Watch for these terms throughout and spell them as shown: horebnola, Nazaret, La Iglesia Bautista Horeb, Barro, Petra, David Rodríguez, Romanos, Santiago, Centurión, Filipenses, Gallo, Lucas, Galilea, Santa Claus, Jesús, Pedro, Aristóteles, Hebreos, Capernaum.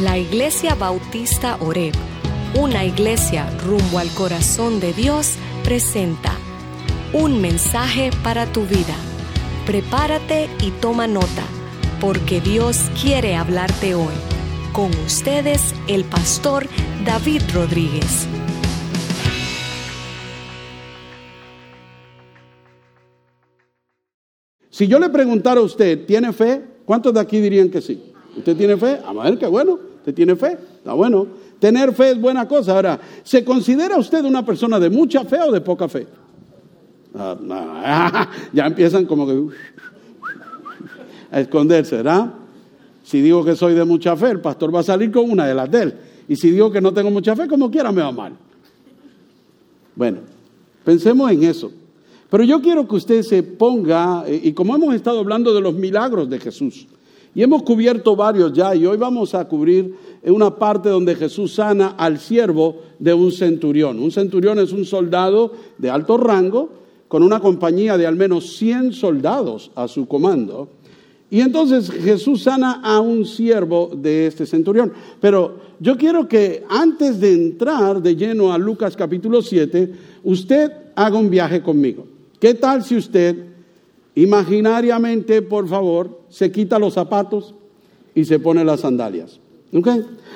La Iglesia Bautista Horeb, una iglesia rumbo al corazón de Dios, presenta un mensaje para tu vida. Prepárate y toma nota, porque Dios quiere hablarte hoy. Con ustedes, el pastor David Rodríguez. Si yo le preguntara a usted, ¿tiene fe? ¿Cuántos de aquí dirían que sí? ¿Usted tiene fe? A ver, qué bueno. ¿Usted tiene fe? Está bueno. Tener fe es buena cosa. Ahora, ¿se considera usted una persona de mucha fe o de poca fe? Ya empiezan como que a esconderse, ¿verdad? Si digo que soy de mucha fe, el pastor va a salir con una de las de él. Y si digo que no tengo mucha fe, como quiera me va mal. Bueno, pensemos en eso. Pero yo quiero que usted se ponga, y como hemos estado hablando de los milagros de Jesús, y hemos cubierto varios ya, y hoy vamos a cubrir una parte donde Jesús sana al siervo de un centurión. Un centurión es un soldado de alto rango, con una compañía de al menos 100 soldados a su comando. Y entonces Jesús sana a un siervo de este centurión. Pero yo quiero que antes de entrar de lleno a Lucas capítulo 7, usted haga un viaje conmigo. ¿Qué tal si usted, imaginariamente, por favor, se quita los zapatos y se pone las sandalias? ¿Ok?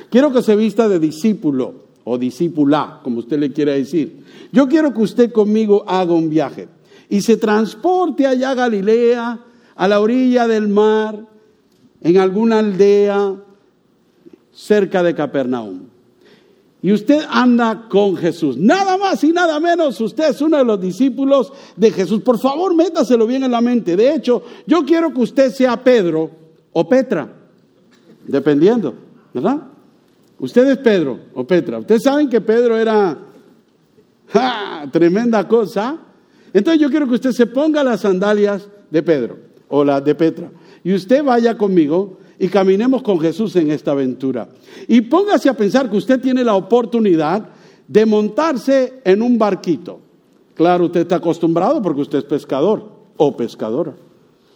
Quiero que se vista de discípulo o discípula, como usted le quiera decir. Yo quiero que usted conmigo haga un viaje y se transporte allá a Galilea, a la orilla del mar, en alguna aldea cerca de Capernaum. Y usted anda con Jesús. Nada más y nada menos, usted es uno de los discípulos de Jesús. Por favor, métaselo bien en la mente. De hecho, yo quiero que usted sea Pedro o Petra, dependiendo, ¿verdad? Usted es Pedro o Petra. Ustedes saben que Pedro era tremenda cosa. Entonces yo quiero que usted se ponga las sandalias de Pedro o la de Petra, y usted vaya conmigo y caminemos con Jesús en esta aventura. Y póngase a pensar que usted tiene la oportunidad de montarse en un barquito. Claro, usted está acostumbrado porque usted es pescador o pescadora.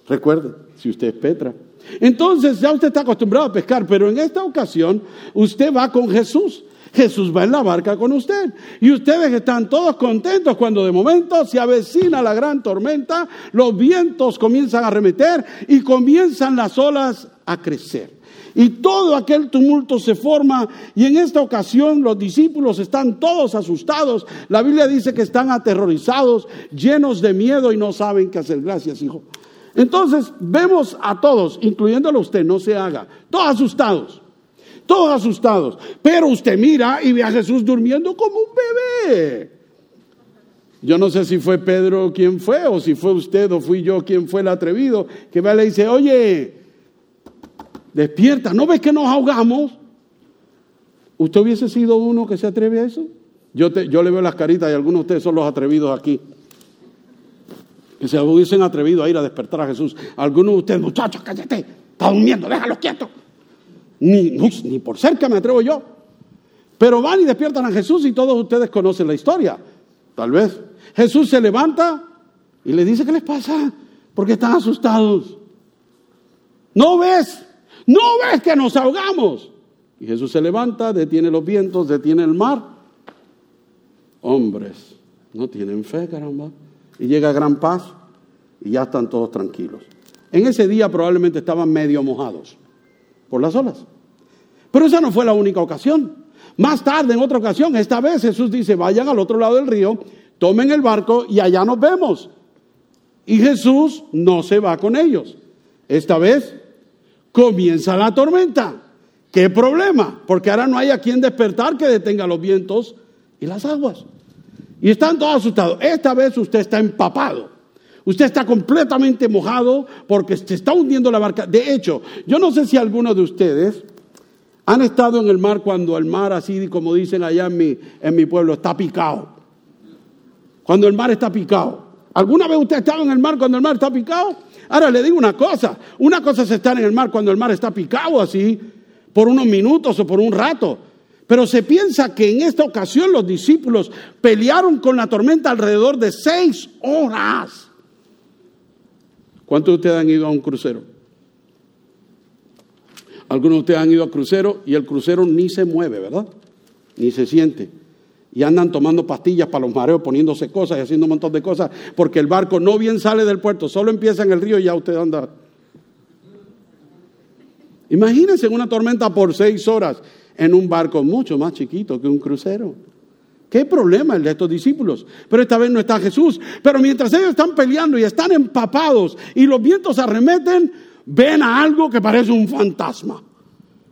Recuerde, si usted es Petra. Entonces ya usted está acostumbrado a pescar, pero en esta ocasión usted va con Jesús. Jesús va en la barca con usted, y ustedes están todos contentos cuando de momento se avecina la gran tormenta, los vientos comienzan a arremeter y comienzan las olas a crecer. Y todo aquel tumulto se forma, y en esta ocasión los discípulos están todos asustados. La Biblia dice que están aterrorizados, llenos de miedo y no saben qué hacer. Gracias, hijo. Entonces vemos a todos, incluyéndolo usted, no se haga, todos asustados, pero usted mira y ve a Jesús durmiendo como un bebé. Yo no sé si fue Pedro quien fue, o si fue usted o fui yo quien fue el atrevido, que va y le dice: oye, despierta, ¿no ves que nos ahogamos? ¿Usted hubiese sido uno que se atreve a eso? Yo le veo las caritas, y algunos de ustedes son los atrevidos aquí, que se hubiesen atrevido a ir a despertar a Jesús. Algunos de ustedes: muchachos, cállate, está durmiendo, déjalo quieto. Ni por cerca me atrevo yo. Pero van y despiertan a Jesús, y todos ustedes conocen la historia. Tal vez Jesús se levanta y les dice: ¿qué les pasa? Porque están asustados. ¿No ves que nos ahogamos? Y Jesús se levanta, detiene los vientos, detiene el mar. Hombres, no tienen fe, caramba. Y llega gran paz, y ya están todos tranquilos. En ese día probablemente estaban medio mojados por las olas. Pero esa no fue la única ocasión. Más tarde, en otra ocasión, esta vez Jesús dice: vayan al otro lado del río, tomen el barco y allá nos vemos. Y Jesús no se va con ellos. Esta vez comienza la tormenta. ¿Qué problema? Porque ahora no hay a quien despertar que detenga los vientos y las aguas. Y están todos asustados. Esta vez usted está empapado. Usted está completamente mojado porque se está hundiendo la barca. De hecho, yo no sé si algunos de ustedes han estado en el mar cuando el mar, así como dicen allá en mi pueblo, está picado. Cuando el mar está picado. ¿Alguna vez usted ha estado en el mar cuando el mar está picado? Ahora le digo una cosa es estar en el mar cuando el mar está picado así, por unos minutos o por un rato. Pero se piensa que en esta ocasión los discípulos pelearon con la tormenta alrededor de 6 horas. ¿Cuántos de ustedes han ido a un crucero? Algunos de ustedes han ido a crucero y el crucero ni se mueve, ¿verdad? Ni se siente. Y andan tomando pastillas para los mareos, poniéndose cosas y haciendo un montón de cosas, porque el barco no bien sale del puerto, solo empieza en el río y ya usted anda. Imagínense una tormenta por 6 horas en un barco mucho más chiquito que un crucero. ¿Qué problema el de estos discípulos? Pero esta vez no está Jesús. Pero mientras ellos están peleando y están empapados y los vientos arremeten, ven a algo que parece un fantasma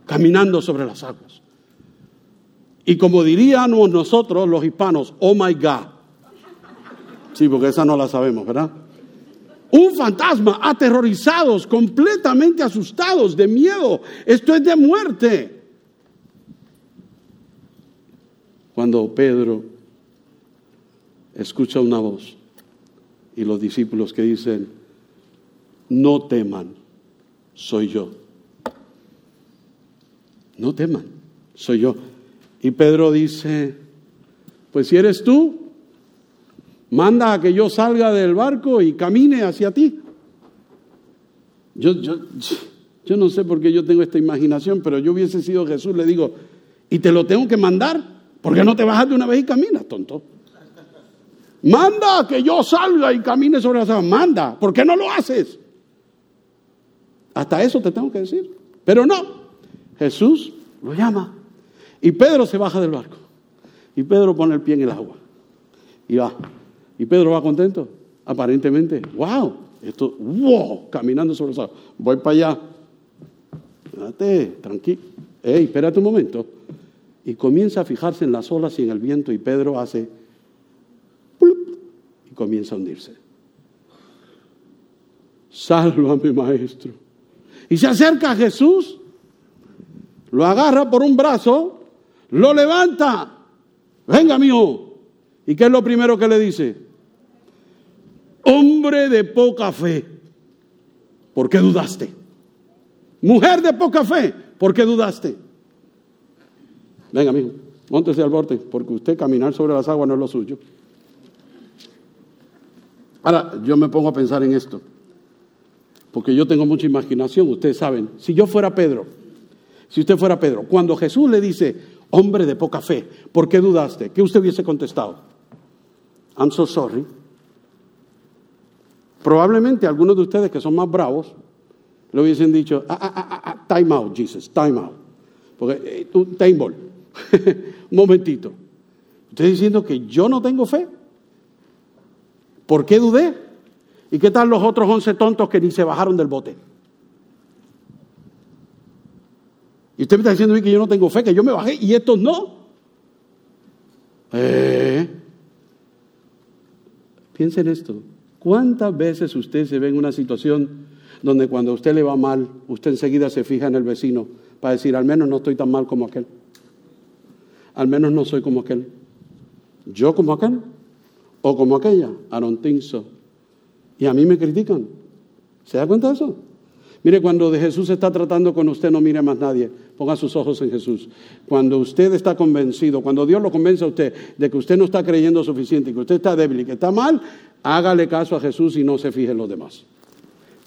caminando sobre las aguas. Y como diríamos nosotros los hispanos, oh my God. Sí, porque esa no la sabemos, ¿verdad? Un fantasma, aterrorizados, completamente asustados, de miedo. Esto es de muerte. Cuando Pedro escucha una voz y los discípulos que dicen, no teman, soy yo. No teman, soy yo. Y Pedro dice, pues si eres tú, manda a que yo salga del barco y camine hacia ti. Yo no sé por qué yo tengo esta imaginación, pero yo hubiese sido Jesús, le digo, y te lo tengo que mandar, porque no te bajas de una vez y caminas, tonto. Manda a que yo salga y camine sobre las aguas. Manda, ¿por qué no lo haces? Hasta eso te tengo que decir. Pero no, Jesús lo llama. Y Pedro se baja del barco. Y Pedro pone el pie en el agua. Y va. Y Pedro va contento, aparentemente. ¡Wow! Esto, ¡wow! Caminando sobre el agua. Voy para allá. Espérate, tranquilo. ¡Ey, espérate un momento! Y comienza a fijarse en las olas y en el viento. Y Pedro hace ¡plup! Y comienza a hundirse. ¡Sálvame, maestro! Y se acerca a Jesús. Lo agarra por un brazo. Lo levanta. ¡Venga, mijo! ¿Y qué es lo primero que le dice? Hombre de poca fe, ¿por qué dudaste? Mujer de poca fe, ¿por qué dudaste? Venga, mijo, móntese al borde, porque usted caminar sobre las aguas no es lo suyo. Ahora, yo me pongo a pensar en esto, porque yo tengo mucha imaginación, ustedes saben. Si yo fuera Pedro, si usted fuera Pedro, cuando Jesús le dice, hombre de poca fe, ¿por qué dudaste? ¿Qué usted hubiese contestado? I'm so sorry. Probablemente algunos de ustedes que son más bravos le hubiesen dicho, time out, Jesus, time out. Porque, un time ball. Un momentito. Usted diciendo que yo no tengo fe. ¿Por qué dudé? ¿Y qué tal los otros 11 tontos que ni se bajaron del bote? Y usted me está diciendo a mí que yo no tengo fe, que yo me bajé y estos no. Piensen esto. ¿Cuántas veces usted se ve en una situación donde cuando a usted le va mal, usted enseguida se fija en el vecino para decir, al menos no estoy tan mal como aquel? Al menos no soy como aquel. ¿Yo como aquel? ¿O como aquella? I don't think so. Y a mí me critican. ¿Se da cuenta de eso? Mire, cuando Jesús está tratando con usted, no mire más nadie. Ponga sus ojos en Jesús. Cuando usted está convencido, cuando Dios lo convence a usted de que usted no está creyendo suficiente, que usted está débil y que está mal, hágale caso a Jesús y no se fije en los demás.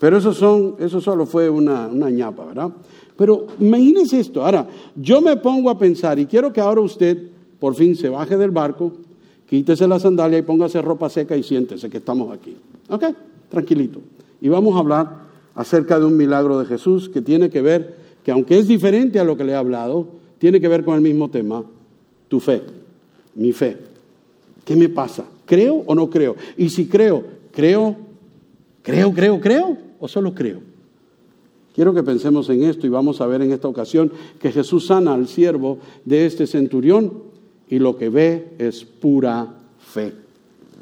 Pero eso solo fue una ñapa, ¿verdad? Pero imagínese esto. Ahora, yo me pongo a pensar y quiero que ahora usted por fin se baje del barco, quítese la sandalia y póngase ropa seca y siéntese que estamos aquí. ¿Ok? Tranquilito. Y vamos a hablar acerca de un milagro de Jesús que tiene que ver, que aunque es diferente a lo que le he hablado, tiene que ver con el mismo tema, tu fe, mi fe. ¿Qué me pasa? ¿Creo o no creo? Y si creo, o solo creo. Quiero que pensemos en esto y vamos a ver en esta ocasión que Jesús sana al siervo de este centurión y lo que ve es pura fe.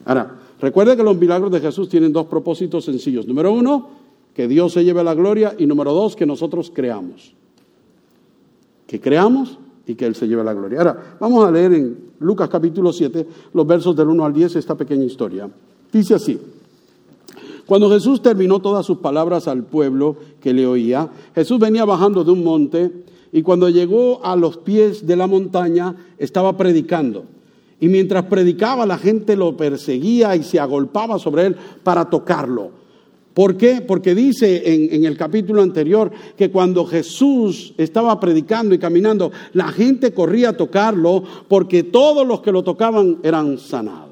Ahora, recuerda que los milagros de Jesús tienen 2 propósitos sencillos. Número 1, que Dios se lleve la gloria, y número 2, que nosotros creamos. Que creamos y que Él se lleve la gloria. Ahora, vamos a leer en Lucas capítulo 7, los versos del 1 al 10, esta pequeña historia. Dice así: cuando Jesús terminó todas sus palabras al pueblo que le oía, Jesús venía bajando de un monte, y cuando llegó a los pies de la montaña, estaba predicando. Y mientras predicaba, la gente lo perseguía y se agolpaba sobre Él para tocarlo. ¿Por qué? Porque dice en el capítulo anterior que cuando Jesús estaba predicando y caminando, la gente corría a tocarlo porque todos los que lo tocaban eran sanados.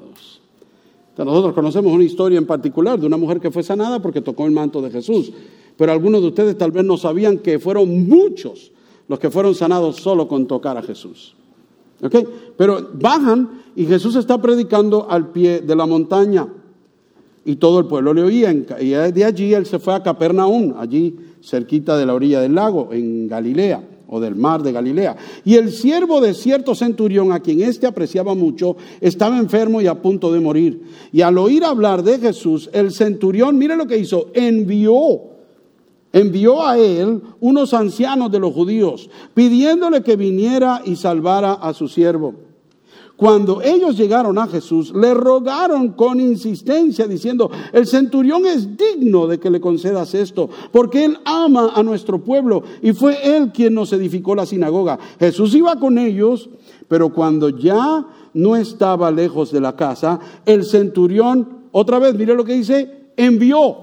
Entonces, nosotros conocemos una historia en particular de una mujer que fue sanada porque tocó el manto de Jesús. Pero algunos de ustedes tal vez no sabían que fueron muchos los que fueron sanados solo con tocar a Jesús. ¿Ok? Pero bajan y Jesús está predicando al pie de la montaña. Y todo el pueblo le oía, y de allí él se fue a Capernaum, allí cerquita de la orilla del lago, en Galilea, o del mar de Galilea. Y el siervo de cierto centurión, a quien éste apreciaba mucho, estaba enfermo y a punto de morir. Y al oír hablar de Jesús, el centurión, mire lo que hizo, envió a él unos ancianos de los judíos, pidiéndole que viniera y salvara a su siervo. Cuando ellos llegaron a Jesús, le rogaron con insistencia, diciendo: el centurión es digno de que le concedas esto, porque él ama a nuestro pueblo, y fue él quien nos edificó la sinagoga. Jesús iba con ellos, pero cuando ya no estaba lejos de la casa, el centurión, otra vez, mire lo que dice, envió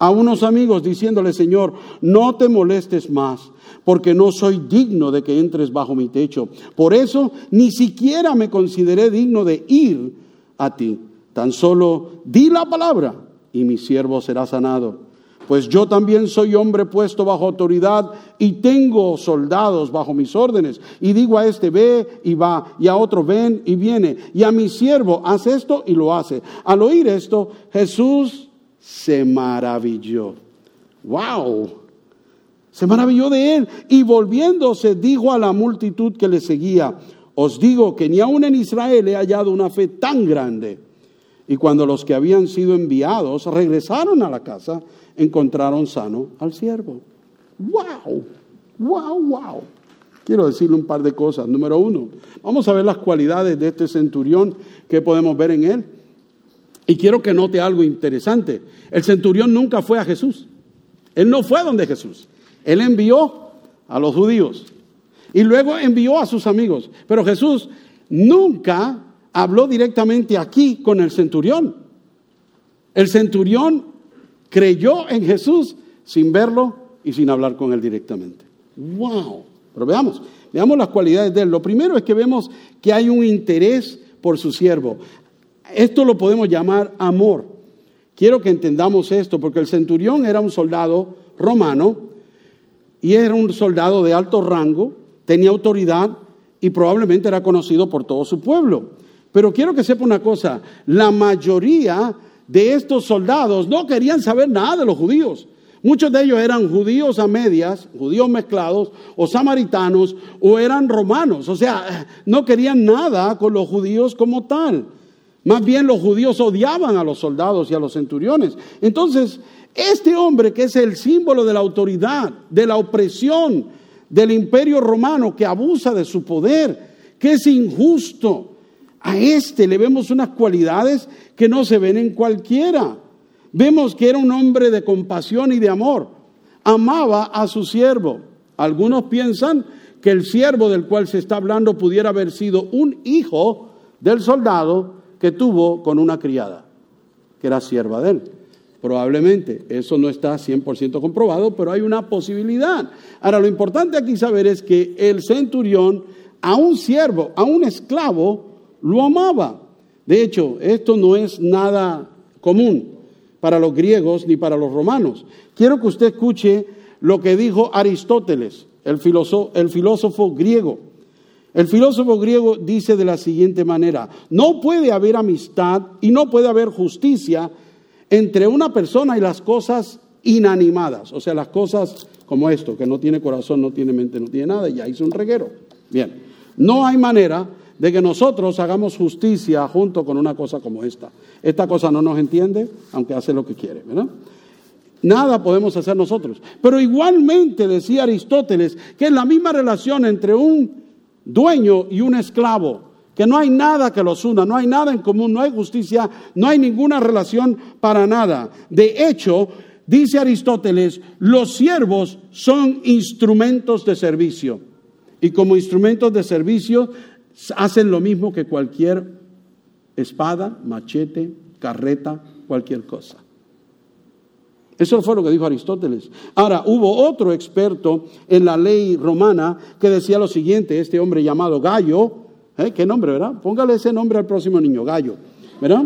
a unos amigos diciéndole: Señor, no te molestes más, porque no soy digno de que entres bajo mi techo. Por eso ni siquiera me consideré digno de ir a ti. Tan solo di la palabra y mi siervo será sanado. Pues yo también soy hombre puesto bajo autoridad y tengo soldados bajo mis órdenes. Y digo a este: ve y va, y a otro: ven y viene, y a mi siervo: haz esto y lo hace. Al oír esto, Jesús se maravilló. ¡Wow! Se maravilló de él, y volviéndose dijo a la multitud que le seguía: os digo que ni aún en Israel he hallado una fe tan grande. Y cuando los que habían sido enviados regresaron a la casa, encontraron sano al siervo. ¡Wow! ¡Wow! ¡Wow! Quiero decirle un par de cosas. Número uno, vamos a ver las cualidades de este centurión, que podemos ver en él. Y quiero que note algo interesante. El centurión nunca fue a Jesús. Él no fue donde Jesús. Él envió a los judíos y luego envió a sus amigos. Pero Jesús nunca habló directamente aquí con el centurión. El centurión creyó en Jesús sin verlo y sin hablar con él directamente. ¡Wow! Pero veamos las cualidades de él. Lo primero es que vemos que hay un interés por su siervo. Esto lo podemos llamar amor. Quiero que entendamos esto, porque el centurión era un soldado romano. Y era un soldado de alto rango, tenía autoridad y probablemente era conocido por todo su pueblo. Pero quiero que sepa una cosa: la mayoría de estos soldados no querían saber nada de los judíos. Muchos de ellos eran judíos a medias, judíos mezclados, o samaritanos, o eran romanos. O sea, no querían nada con los judíos como tal. Más bien, los judíos odiaban a los soldados y a los centuriones. Entonces, este hombre, que es el símbolo de la autoridad, de la opresión del imperio romano, que abusa de su poder, que es injusto, a este le vemos unas cualidades que no se ven en cualquiera. Vemos que era un hombre de compasión y de amor. Amaba a su siervo. Algunos piensan que el siervo del cual se está hablando pudiera haber sido un hijo del soldado que tuvo con una criada, que era sierva de él. Probablemente, eso no está 100% comprobado, pero hay una posibilidad. Ahora, lo importante aquí saber es que el centurión a un siervo, a un esclavo, lo amaba. De hecho, esto no es nada común para los griegos ni para los romanos. Quiero que usted escuche lo que dijo Aristóteles, el filósofo griego. El filósofo griego dice de la siguiente manera: no puede haber amistad y no puede haber justicia entre una persona y las cosas inanimadas, o sea, las cosas como esto, que no tiene corazón, no tiene mente, no tiene nada, y ya hizo un reguero. Bien, no hay manera de que nosotros hagamos justicia junto con una cosa como esta. Esta cosa no nos entiende, aunque hace lo que quiere, ¿verdad? Nada podemos hacer nosotros. Pero igualmente decía Aristóteles que es la misma relación entre un dueño y un esclavo, que no hay nada que los una, no hay nada en común, no hay justicia, no hay ninguna relación para nada. De hecho, dice Aristóteles, los siervos son instrumentos de servicio, y como instrumentos de servicio hacen lo mismo que cualquier espada, machete, carreta, cualquier cosa. Eso fue lo que dijo Aristóteles. Ahora, hubo otro experto en la ley romana que decía lo siguiente, este hombre llamado Gallo, ¿qué nombre, verdad? Póngale ese nombre al próximo niño, Gallo, ¿verdad?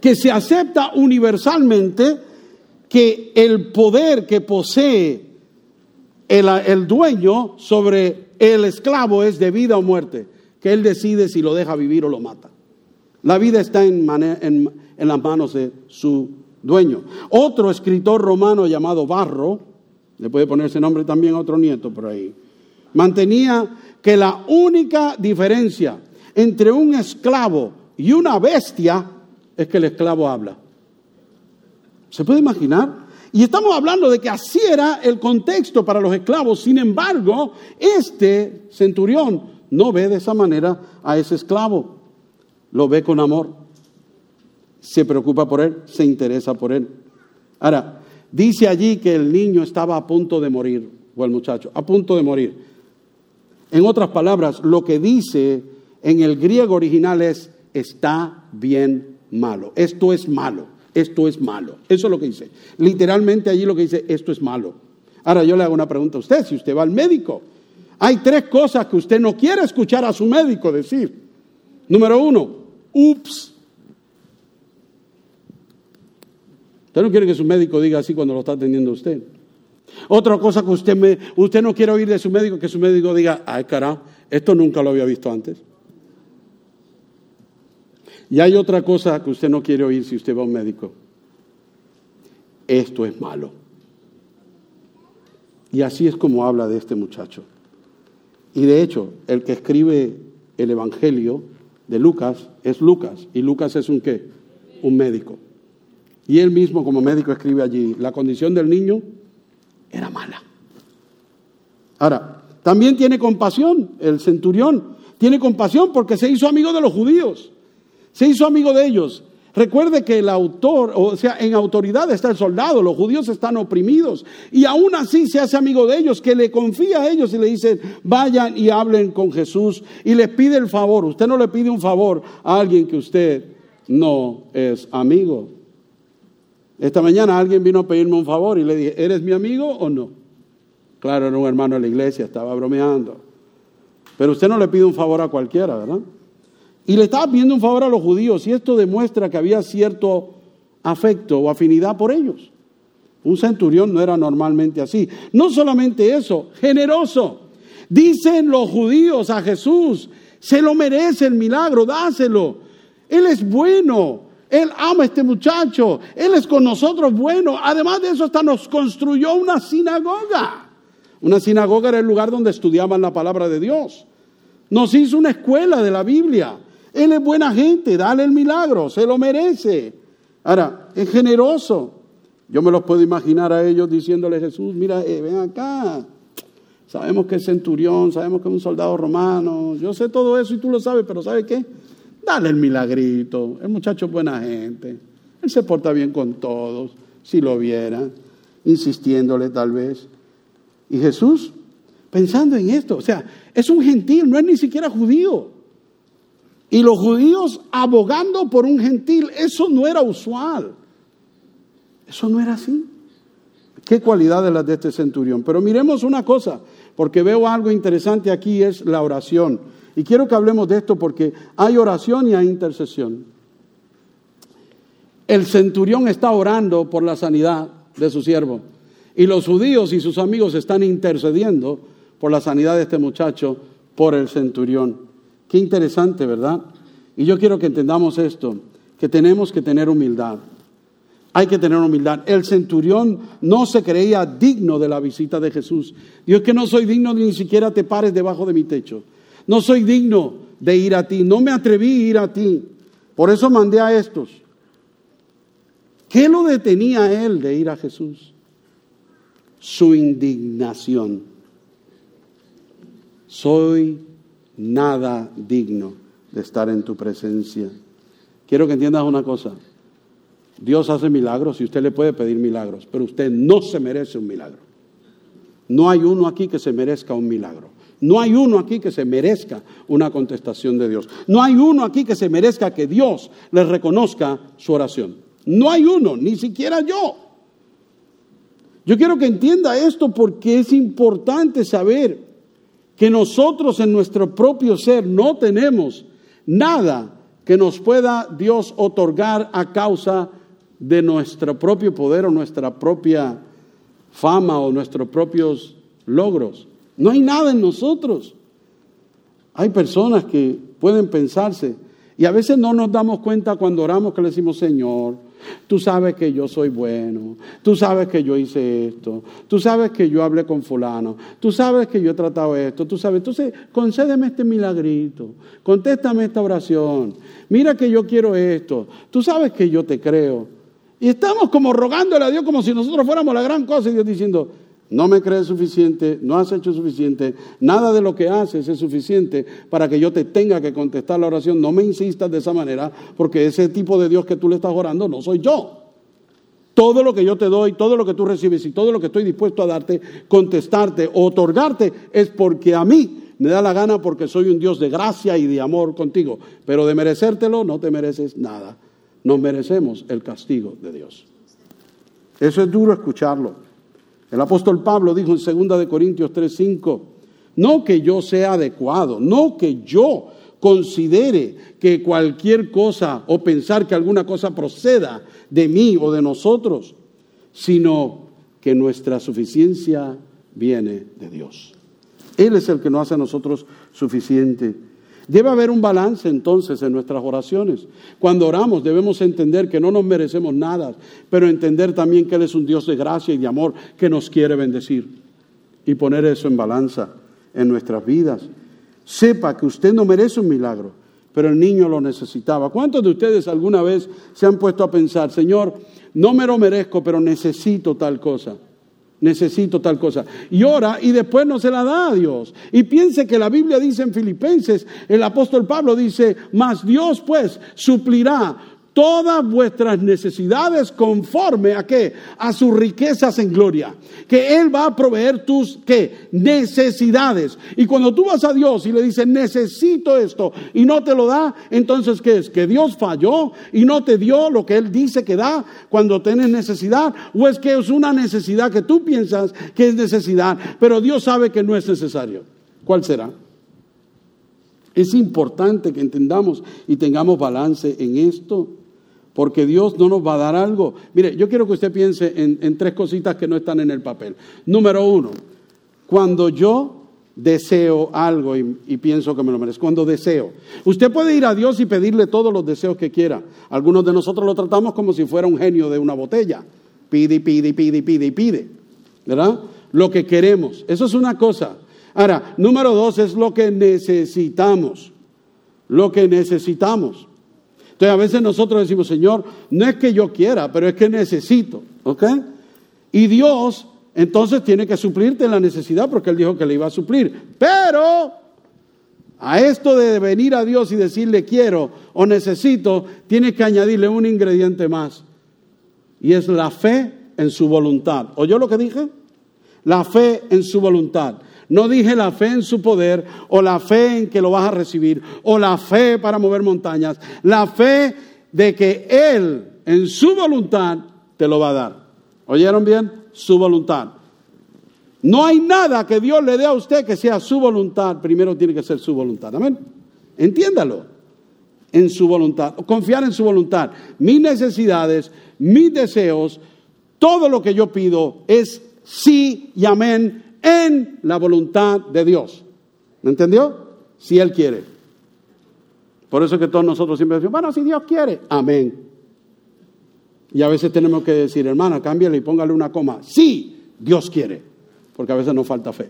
Que se acepta universalmente que el poder que posee el dueño sobre el esclavo es de vida o muerte, que él decide si lo deja vivir o lo mata. La vida está en las manos de su dueño. Otro escritor romano llamado Barro, le puede poner ese nombre también a otro nieto por ahí, mantenía que la única diferencia entre un esclavo y una bestia es que el esclavo habla. ¿Se puede imaginar? Y estamos hablando de que así era el contexto para los esclavos. Sin embargo, este centurión no ve de esa manera a ese esclavo. Lo ve con amor. Se preocupa por él, se interesa por él. Ahora, dice allí que el niño estaba a punto de morir, o el muchacho, a punto de morir. En otras palabras, lo que dice en el griego original es, está bien malo. Esto es malo. Esto es malo. Eso es lo que dice. Literalmente allí lo que dice, esto es malo. Ahora yo le hago una pregunta a usted. Si usted va al médico, hay tres cosas que usted no quiere escuchar a su médico decir. Número uno, ups. Usted no quiere que su médico diga así cuando lo está atendiendo usted. Otra cosa que usted no quiere oír de su médico, que su médico diga, ay carajo, esto nunca lo había visto antes. Y hay otra cosa que usted no quiere oír si usted va a un médico. Esto es malo. Y así es como habla de este muchacho. Y de hecho, el que escribe el Evangelio de Lucas es Lucas. ¿Y Lucas es un qué? Un médico. Y él mismo como médico escribe allí, la condición del niño era mala. Ahora, también tiene compasión el centurión. Tiene compasión porque se hizo amigo de los judíos. Se hizo amigo de ellos. Recuerde que el autor, o sea, en autoridad está el soldado, los judíos están oprimidos. Y aún así se hace amigo de ellos, que le confía a ellos y le dice, vayan y hablen con Jesús. Y les pide el favor. Usted no le pide un favor a alguien que usted no es amigo. Esta mañana alguien vino a pedirme un favor y le dije, ¿eres mi amigo o no? Claro, era un hermano de la iglesia, estaba bromeando. Pero usted no le pide un favor a cualquiera, ¿verdad? Y le estaba pidiendo un favor a los judíos, y esto demuestra que había cierto afecto o afinidad por ellos. Un centurión no era normalmente así. No solamente eso, generoso. Dicen los judíos a Jesús, se lo merece el milagro, dáselo. Él es bueno, él ama a este muchacho, él es con nosotros bueno. Además de eso, hasta nos construyó una sinagoga. Una sinagoga era el lugar donde estudiaban la palabra de Dios. Nos hizo una escuela de la Biblia. Él es buena gente, dale el milagro, se lo merece. Ahora, es generoso. Yo me los puedo imaginar a ellos diciéndole a Jesús, mira, ven acá. Sabemos que es centurión, sabemos que es un soldado romano. Yo sé todo eso y tú lo sabes, pero ¿sabes qué? Dale el milagrito. El muchacho es buena gente. Él se porta bien con todos, si lo vieran, insistiéndole tal vez. Y Jesús, pensando en esto, o sea, es un gentil, no es ni siquiera judío. Y los judíos abogando por un gentil, eso no era usual. Eso no era así. Qué cualidades las de este centurión. Pero miremos una cosa, porque veo algo interesante aquí, es la oración. Y quiero que hablemos de esto porque hay oración y hay intercesión. El centurión está orando por la sanidad de su siervo. Y los judíos y sus amigos están intercediendo por la sanidad de este muchacho, por el centurión. Qué interesante, ¿verdad? Y yo quiero que entendamos esto, que tenemos que tener humildad. Hay que tener humildad. El centurión no se creía digno de la visita de Jesús. Dios, que no soy digno ni siquiera te pares debajo de mi techo. No soy digno de ir a ti. No me atreví a ir a ti. Por eso mandé a estos. ¿Qué lo detenía a él de ir a Jesús? Su indignación. Soy nada digno de estar en tu presencia. Quiero que entiendas una cosa. Dios hace milagros y usted le puede pedir milagros, pero usted no se merece un milagro. No hay uno aquí que se merezca un milagro. No hay uno aquí que se merezca una contestación de Dios. No hay uno aquí que se merezca que Dios le reconozca su oración. No hay uno, ni siquiera yo. Yo quiero que entienda esto porque es importante saber que nosotros en nuestro propio ser no tenemos nada que nos pueda Dios otorgar a causa de nuestro propio poder o nuestra propia fama o nuestros propios logros. No hay nada en nosotros. Hay personas que pueden pensarse y a veces no nos damos cuenta cuando oramos que le decimos, Señor, tú sabes que yo soy bueno, tú sabes que yo hice esto, tú sabes que yo hablé con fulano, tú sabes que yo he tratado esto, tú sabes, entonces concédeme este milagrito, contéstame esta oración, mira que yo quiero esto, tú sabes que yo te creo. Y estamos como rogándole a Dios como si nosotros fuéramos la gran cosa y Dios diciendo, no me crees suficiente, no has hecho suficiente, nada de lo que haces es suficiente para que yo te tenga que contestar la oración. No me insistas de esa manera, porque ese tipo de Dios que tú le estás orando no soy yo. Todo lo que yo te doy, todo lo que tú recibes y todo lo que estoy dispuesto a darte, contestarte o otorgarte es porque a mí me da la gana, porque soy un Dios de gracia y de amor contigo. Pero de merecértelo no te mereces nada. Nos merecemos el castigo de Dios. Eso es duro escucharlo. El apóstol Pablo dijo en 2 de Corintios 3:5, no que yo sea adecuado, no que yo considere que cualquier cosa o pensar que alguna cosa proceda de mí o de nosotros, sino que nuestra suficiencia viene de Dios. Él es el que nos hace a nosotros suficiente. Debe haber un balance entonces en nuestras oraciones. Cuando oramos debemos entender que no nos merecemos nada, pero entender también que Él es un Dios de gracia y de amor que nos quiere bendecir y poner eso en balanza en nuestras vidas. Sepa que usted no merece un milagro, pero el niño lo necesitaba. ¿Cuántos de ustedes alguna vez se han puesto a pensar, Señor, no me lo merezco, pero necesito tal cosa? Necesito tal cosa. Y ora y después no se la da a Dios. Y piense que la Biblia dice en Filipenses, el apóstol Pablo dice, mas Dios pues suplirá todas vuestras necesidades conforme a ¿qué? A sus riquezas en gloria. Que Él va a proveer tus ¿qué? Necesidades. Y cuando tú vas a Dios y le dices, necesito esto, y no te lo da, entonces ¿qué es? ¿Que Dios falló y no te dio lo que Él dice que da cuando tienes necesidad? ¿O es que es una necesidad que tú piensas que es necesidad, pero Dios sabe que no es necesario? ¿Cuál será? Es importante que entendamos y tengamos balance en esto. Porque Dios no nos va a dar algo. Mire, yo quiero que usted piense en tres cositas que no están en el papel. Número uno, cuando yo deseo algo y pienso que me lo merezco. Cuando deseo. Usted puede ir a Dios y pedirle todos los deseos que quiera. Algunos de nosotros lo tratamos como si fuera un genio de una botella. Pide, pide, pide, pide, pide. ¿Verdad? Lo que queremos. Eso es una cosa. Ahora, número dos es lo que necesitamos. Lo que necesitamos. Entonces, a veces nosotros decimos, Señor, no es que yo quiera, pero es que necesito, ¿ok? Y Dios, entonces, tiene que suplirte la necesidad porque Él dijo que le iba a suplir. Pero, a esto de venir a Dios y decirle quiero o necesito, tienes que añadirle un ingrediente más. Y es la fe en su voluntad. ¿Oyó lo que dije? La fe en su voluntad. No dije la fe en su poder, o la fe en que lo vas a recibir, o la fe para mover montañas. La fe de que Él, en su voluntad, te lo va a dar. ¿Oyeron bien? Su voluntad. No hay nada que Dios le dé a usted que sea su voluntad. Primero tiene que ser su voluntad. Amén. Entiéndalo. En su voluntad. Confiar en su voluntad. Mis necesidades, mis deseos, todo lo que yo pido es sí y amén. En la voluntad de Dios. ¿Me entendió? Si Él quiere. Por eso es que todos nosotros siempre decimos, bueno, si Dios quiere, amén. Y a veces tenemos que decir, hermana, cámbiale y póngale una coma. Sí, Dios quiere. Porque a veces nos falta fe.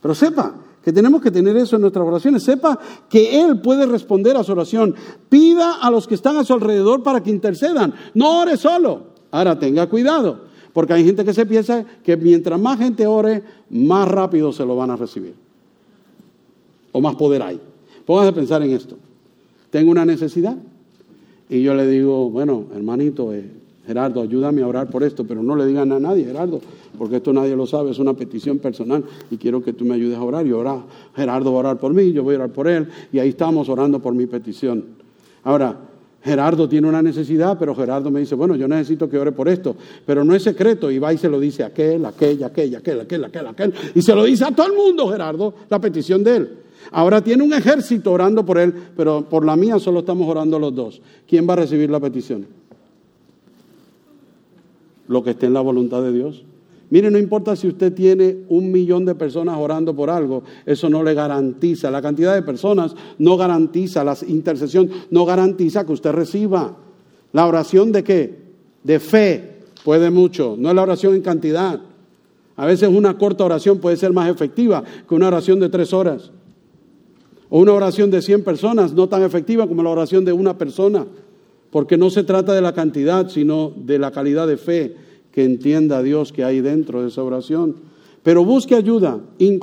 Pero sepa que tenemos que tener eso en nuestras oraciones. Sepa que Él puede responder a su oración. Pida a los que están a su alrededor para que intercedan. No ore solo. Ahora tenga cuidado. Porque hay gente que se piensa que mientras más gente ore, más rápido se lo van a recibir. O más poder hay. Póngase a pensar en esto. Tengo una necesidad y yo le digo, bueno, hermanito, Gerardo, ayúdame a orar por esto, pero no le digan a nadie, Gerardo, porque esto nadie lo sabe, es una petición personal y quiero que tú me ayudes a orar. Y orar, Gerardo va a orar por mí, yo voy a orar por él y ahí estamos orando por mi petición. Ahora, Gerardo tiene una necesidad, pero Gerardo me dice, bueno, yo necesito que ore por esto, pero no es secreto, y va y se lo dice a aquel, y se lo dice a todo el mundo, Gerardo, la petición de él. Ahora tiene un ejército orando por él, pero por la mía solo estamos orando los dos. ¿Quién va a recibir la petición? Lo que esté en la voluntad de Dios. Mire, no importa si usted tiene 1,000,000 de personas orando por algo, eso no le garantiza. La cantidad de personas no garantiza, la intercesión no garantiza que usted reciba. ¿La oración de qué? De fe puede mucho, no es la oración en cantidad. A veces una corta oración puede ser más efectiva que una oración de 3 horas. O una oración de 100 personas, no tan efectiva como la oración de una persona. Porque no se trata de la cantidad, sino de la calidad de fe que entienda Dios que hay dentro de esa oración. Pero busque ayuda,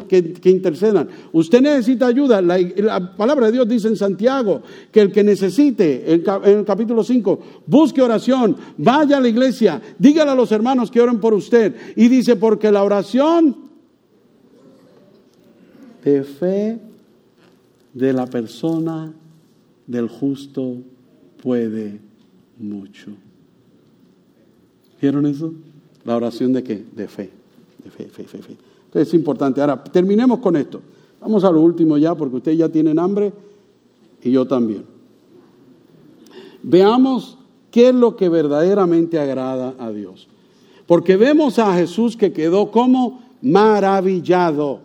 que intercedan. Usted necesita ayuda. La palabra de Dios dice en Santiago que el que necesite, en el capítulo 5, busque oración, vaya a la iglesia, dígale a los hermanos que oren por usted. Y dice, porque la oración de fe de la persona del justo puede mucho. ¿Vieron eso? La oración de qué? De fe. De fe. Entonces es importante. Ahora, terminemos con esto. Vamos a lo último ya, porque ustedes ya tienen hambre y yo también. Veamos qué es lo que verdaderamente agrada a Dios. Porque vemos a Jesús que quedó como maravillado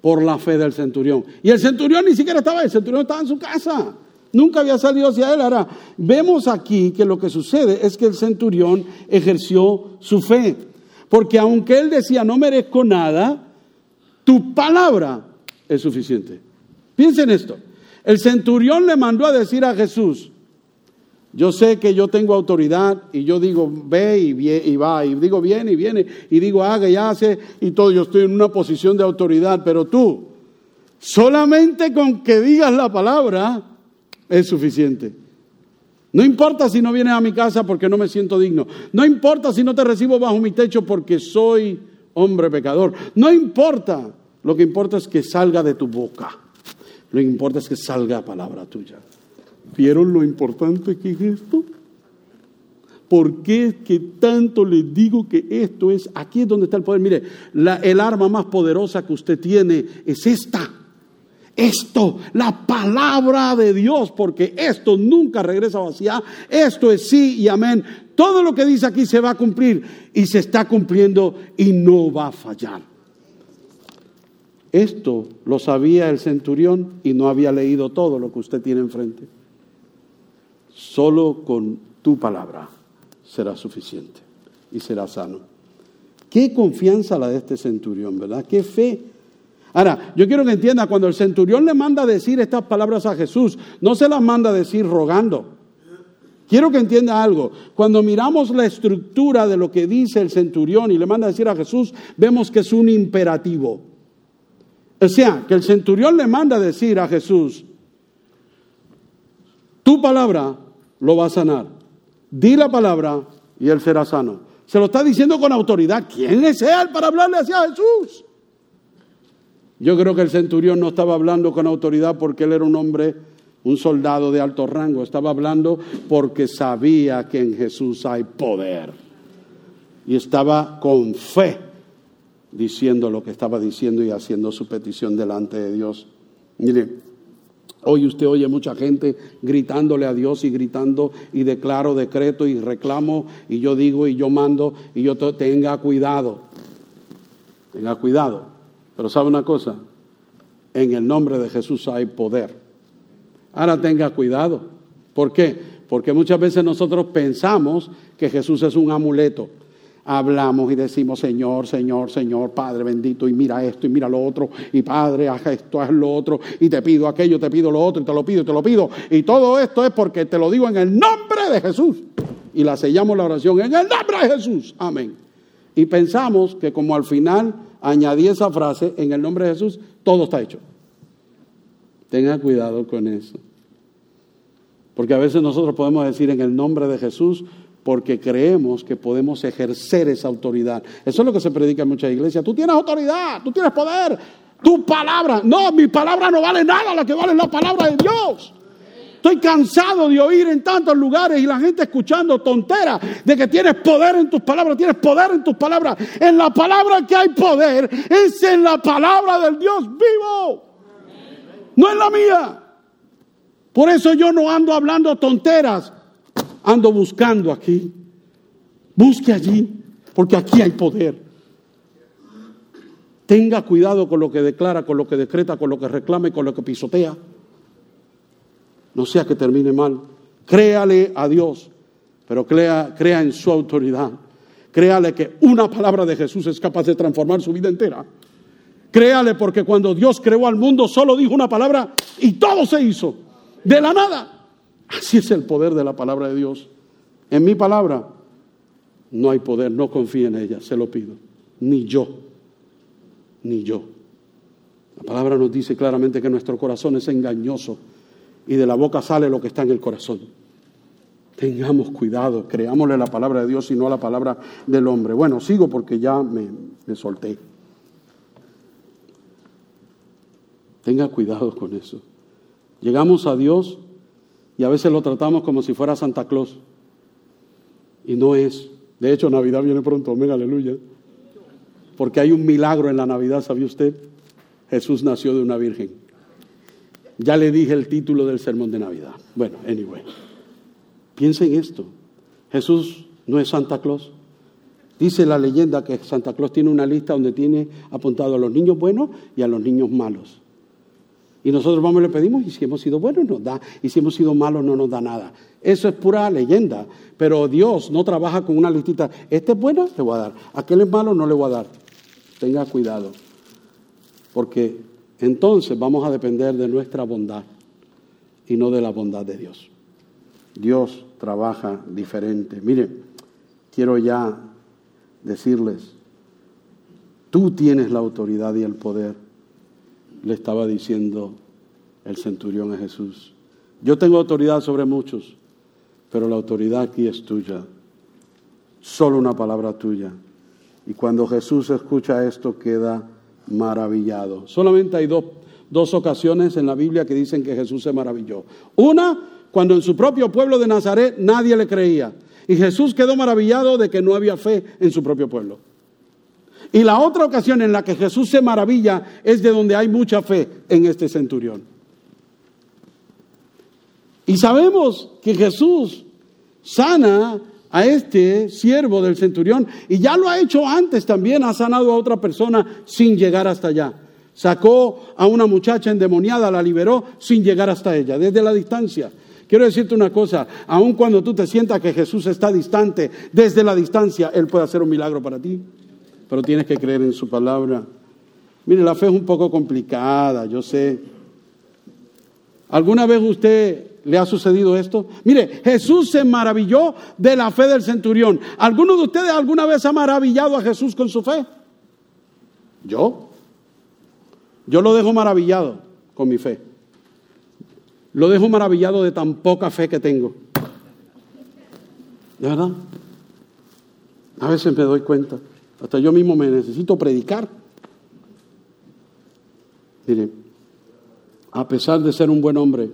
por la fe del centurión. Y el centurión ni siquiera estaba, el centurión estaba en su casa. Nunca había salido hacia él. Ahora, vemos aquí que lo que sucede es que el centurión ejerció su fe. Porque aunque él decía, no merezco nada, tu palabra es suficiente. Piensen esto. El centurión le mandó a decir a Jesús, yo sé que yo tengo autoridad y yo digo, ve y va, y digo, viene y viene, y digo, haga y hace, y todo. Yo estoy en una posición de autoridad, pero tú, solamente con que digas la palabra, es suficiente. No importa si no vienes a mi casa porque no me siento digno. No importa si no te recibo bajo mi techo porque soy hombre pecador. No importa. Lo que importa es que salga de tu boca. Lo que importa es que salga palabra tuya. ¿Vieron lo importante que es esto? ¿Por qué es que tanto les digo que esto es? Aquí es donde está el poder. Mire, el arma más poderosa que usted tiene es esta. Esto, la palabra de Dios, porque esto nunca regresa vacía. Esto es sí y amén. Todo lo que dice aquí se va a cumplir y se está cumpliendo y no va a fallar. Esto lo sabía el centurión y no había leído todo lo que usted tiene enfrente. Solo con tu palabra será suficiente y será sano. Qué confianza la de este centurión, ¿verdad? Qué fe. Ahora, yo quiero que entienda, cuando el centurión le manda a decir estas palabras a Jesús, no se las manda a decir rogando. Quiero que entienda algo. Cuando miramos la estructura de lo que dice el centurión y le manda a decir a Jesús, vemos que es un imperativo. O sea, que el centurión le manda a decir a Jesús, tu palabra lo va a sanar. Di la palabra y él será sano. Se lo está diciendo con autoridad. ¿Quién es él para hablarle hacia Jesús? Yo creo que el centurión no estaba hablando con autoridad porque él era un hombre, un soldado de alto rango. Estaba hablando porque sabía que en Jesús hay poder. Y estaba con fe diciendo lo que estaba diciendo y haciendo su petición delante de Dios. Mire, hoy usted oye mucha gente gritándole a Dios y gritando y declaro, decreto y reclamo y yo digo y yo mando y yo tenga cuidado. Tenga cuidado. Pero ¿sabe una cosa? En el nombre de Jesús hay poder. Ahora tenga cuidado. ¿Por qué? Porque muchas veces nosotros pensamos que Jesús es un amuleto. Hablamos y decimos, Señor, Señor, Señor, Padre bendito, y mira esto, y mira lo otro, y Padre, haz esto, haz lo otro, y te pido aquello, te pido lo otro, y te lo pido, y te lo pido. Y todo esto es porque te lo digo en el nombre de Jesús. Y la sellamos la oración en el nombre de Jesús. Amén. Y pensamos que como al final añadí esa frase, en el nombre de Jesús, todo está hecho. Tenga cuidado con eso. Porque a veces nosotros podemos decir en el nombre de Jesús porque creemos que podemos ejercer esa autoridad. Eso es lo que se predica en muchas iglesias. Tú tienes autoridad, tú tienes poder, tu palabra. No, mi palabra no vale nada, lo que vale es la palabra de Dios. Estoy cansado de oír en tantos lugares y la gente escuchando tonteras de que tienes poder en tus palabras, tienes poder en tus palabras. En la palabra que hay poder es en la palabra del Dios vivo, no en la mía. Por eso yo no ando hablando tonteras, ando buscando aquí. Busque allí, porque aquí hay poder. Tenga cuidado con lo que declara, con lo que decreta, con lo que reclama y con lo que pisotea. No sea que termine mal. Créale a Dios, pero crea en su autoridad. Créale que una palabra de Jesús es capaz de transformar su vida entera. Créale, porque cuando Dios creó al mundo, solo dijo una palabra y todo se hizo. De la nada. Así es el poder de la palabra de Dios. En mi palabra no hay poder, no confíe en ella, se lo pido. Ni yo. La palabra nos dice claramente que nuestro corazón es engañoso y de la boca sale lo que está en el corazón. Tengamos cuidado, creámosle la palabra de Dios y no a la palabra del hombre. Bueno, sigo porque ya me solté. Tenga cuidado con eso. Llegamos a Dios y a veces lo tratamos como si fuera Santa Claus. Y no es. De hecho, Navidad viene pronto. Amén, aleluya. Porque hay un milagro en la Navidad, ¿sabía usted? Jesús nació de una virgen. Ya le dije el título del sermón de Navidad. Bueno, anyway. Piensa en esto. Jesús no es Santa Claus. Dice la leyenda que Santa Claus tiene una lista donde tiene apuntado a los niños buenos y a los niños malos. Y nosotros vamos y le pedimos, y si hemos sido buenos nos da, y si hemos sido malos no nos da nada. Eso es pura leyenda. Pero Dios no trabaja con una listita. Este es bueno, le voy a dar. Aquel es malo, no le voy a dar. Tenga cuidado. Porque entonces vamos a depender de nuestra bondad y no de la bondad de Dios. Dios trabaja diferente. Miren, quiero ya decirles, tú tienes la autoridad y el poder. Le estaba diciendo el centurión a Jesús. Yo tengo autoridad sobre muchos, pero la autoridad aquí es tuya. Solo una palabra tuya. Y cuando Jesús escucha esto, queda maravillado. Solamente hay dos ocasiones en la Biblia que dicen que Jesús se maravilló. Una, cuando en su propio pueblo de Nazaret nadie le creía. Y Jesús quedó maravillado de que no había fe en su propio pueblo. Y la otra ocasión en la que Jesús se maravilla es de donde hay mucha fe en este centurión. Y sabemos que Jesús sana a este siervo del centurión y ya lo ha hecho antes también, ha sanado a otra persona sin llegar hasta allá. Sacó a una muchacha endemoniada, la liberó sin llegar hasta ella, desde la distancia. Quiero decirte una cosa, aun cuando tú te sientas que Jesús está distante, desde la distancia Él puede hacer un milagro para ti. Pero tienes que creer en su palabra. Mire, la fe es un poco complicada, yo sé. ¿Alguna vez a usted le ha sucedido esto? Mire, Jesús se maravilló de la fe del centurión. ¿Alguno de ustedes alguna vez ha maravillado a Jesús con su fe? Yo lo dejo maravillado con mi fe. Lo dejo maravillado de tan poca fe que tengo. ¿De verdad? A veces me doy cuenta. Hasta yo mismo me necesito predicar. Mire, a pesar de ser un buen hombre,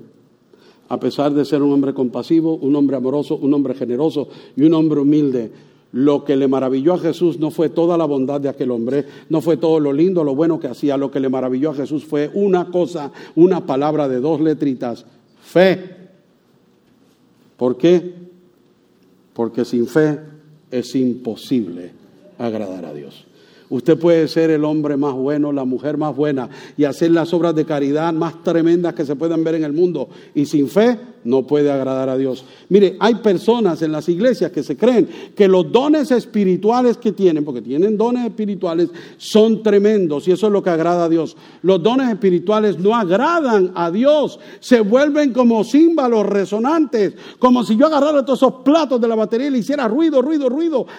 a pesar de ser un hombre compasivo, un hombre amoroso, un hombre generoso y un hombre humilde, lo que le maravilló a Jesús no fue toda la bondad de aquel hombre, no fue todo lo lindo, lo bueno que hacía. Lo que le maravilló a Jesús fue una cosa, una palabra de dos letritas: fe. ¿Por qué? Porque sin fe es imposible agradar a Dios. Usted puede ser el hombre más bueno, la mujer más buena y hacer las obras de caridad más tremendas que se puedan ver en el mundo, y sin fe no puede agradar a Dios. Mire, hay personas en las iglesias que se creen que los dones espirituales que tienen, porque tienen dones espirituales, son tremendos y eso es lo que agrada a Dios. Los dones espirituales no agradan a Dios, se vuelven como címbalos resonantes, como si yo agarrara todos esos platos de la batería y le hiciera ruido,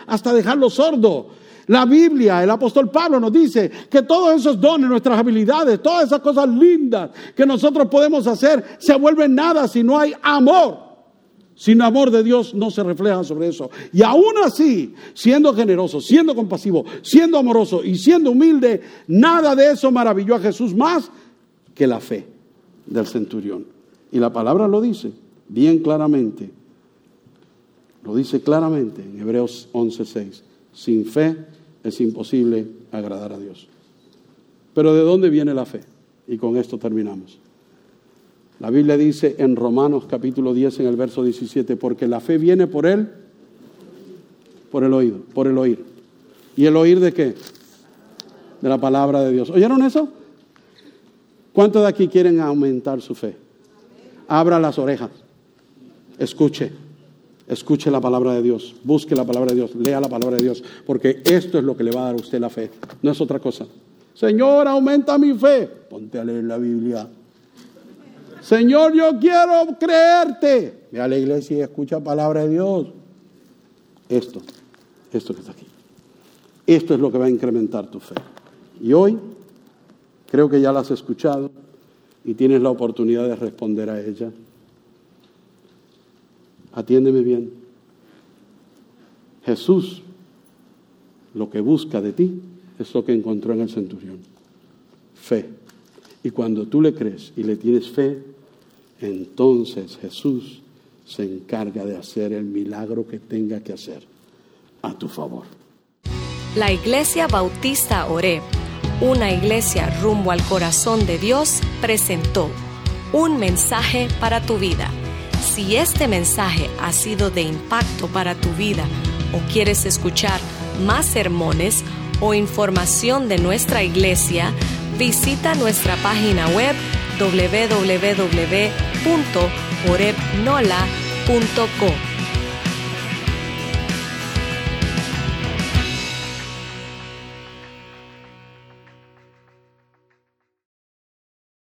hasta dejarlo sordo. La Biblia, el apóstol Pablo nos dice que todos esos dones, nuestras habilidades, todas esas cosas lindas que nosotros podemos hacer, se vuelven nada si no hay amor. Sin amor de Dios no se refleja sobre eso. Y aún así, siendo generoso, siendo compasivo, siendo amoroso y siendo humilde, nada de eso maravilló a Jesús más que la fe del centurión. Y la palabra lo dice bien claramente. Lo dice claramente en Hebreos 11:6. Sin fe es imposible agradar a Dios. Pero ¿de dónde viene la fe? Y con esto terminamos. La Biblia dice en Romanos capítulo 10, en el verso 17, porque la fe viene por él, por el oír. ¿Y el oír de qué? De la palabra de Dios. ¿Oyeron eso? ¿Cuántos de aquí quieren aumentar su fe? Abra las orejas. Escuche la palabra de Dios. Busque la palabra de Dios. Lea la palabra de Dios. Porque esto es lo que le va a dar a usted la fe. No es otra cosa. Señor, aumenta mi fe. Ponte a leer la Biblia. Señor, yo quiero creerte. Ve a la iglesia y escucha palabra de Dios. Esto que está aquí. Esto es lo que va a incrementar tu fe. Y hoy, creo que ya la has escuchado y tienes la oportunidad de responder a ella. Atiéndeme bien. Jesús, lo que busca de ti es lo que encontró en el centurión. Fe. Y cuando tú le crees y le tienes fe, entonces Jesús se encarga de hacer el milagro que tenga que hacer a tu favor. La Iglesia Bautista Horeb, una iglesia rumbo al corazón de Dios, presentó un mensaje para tu vida. Si este mensaje ha sido de impacto para tu vida o quieres escuchar más sermones o información de nuestra iglesia, visita nuestra página web www.horebnola.com.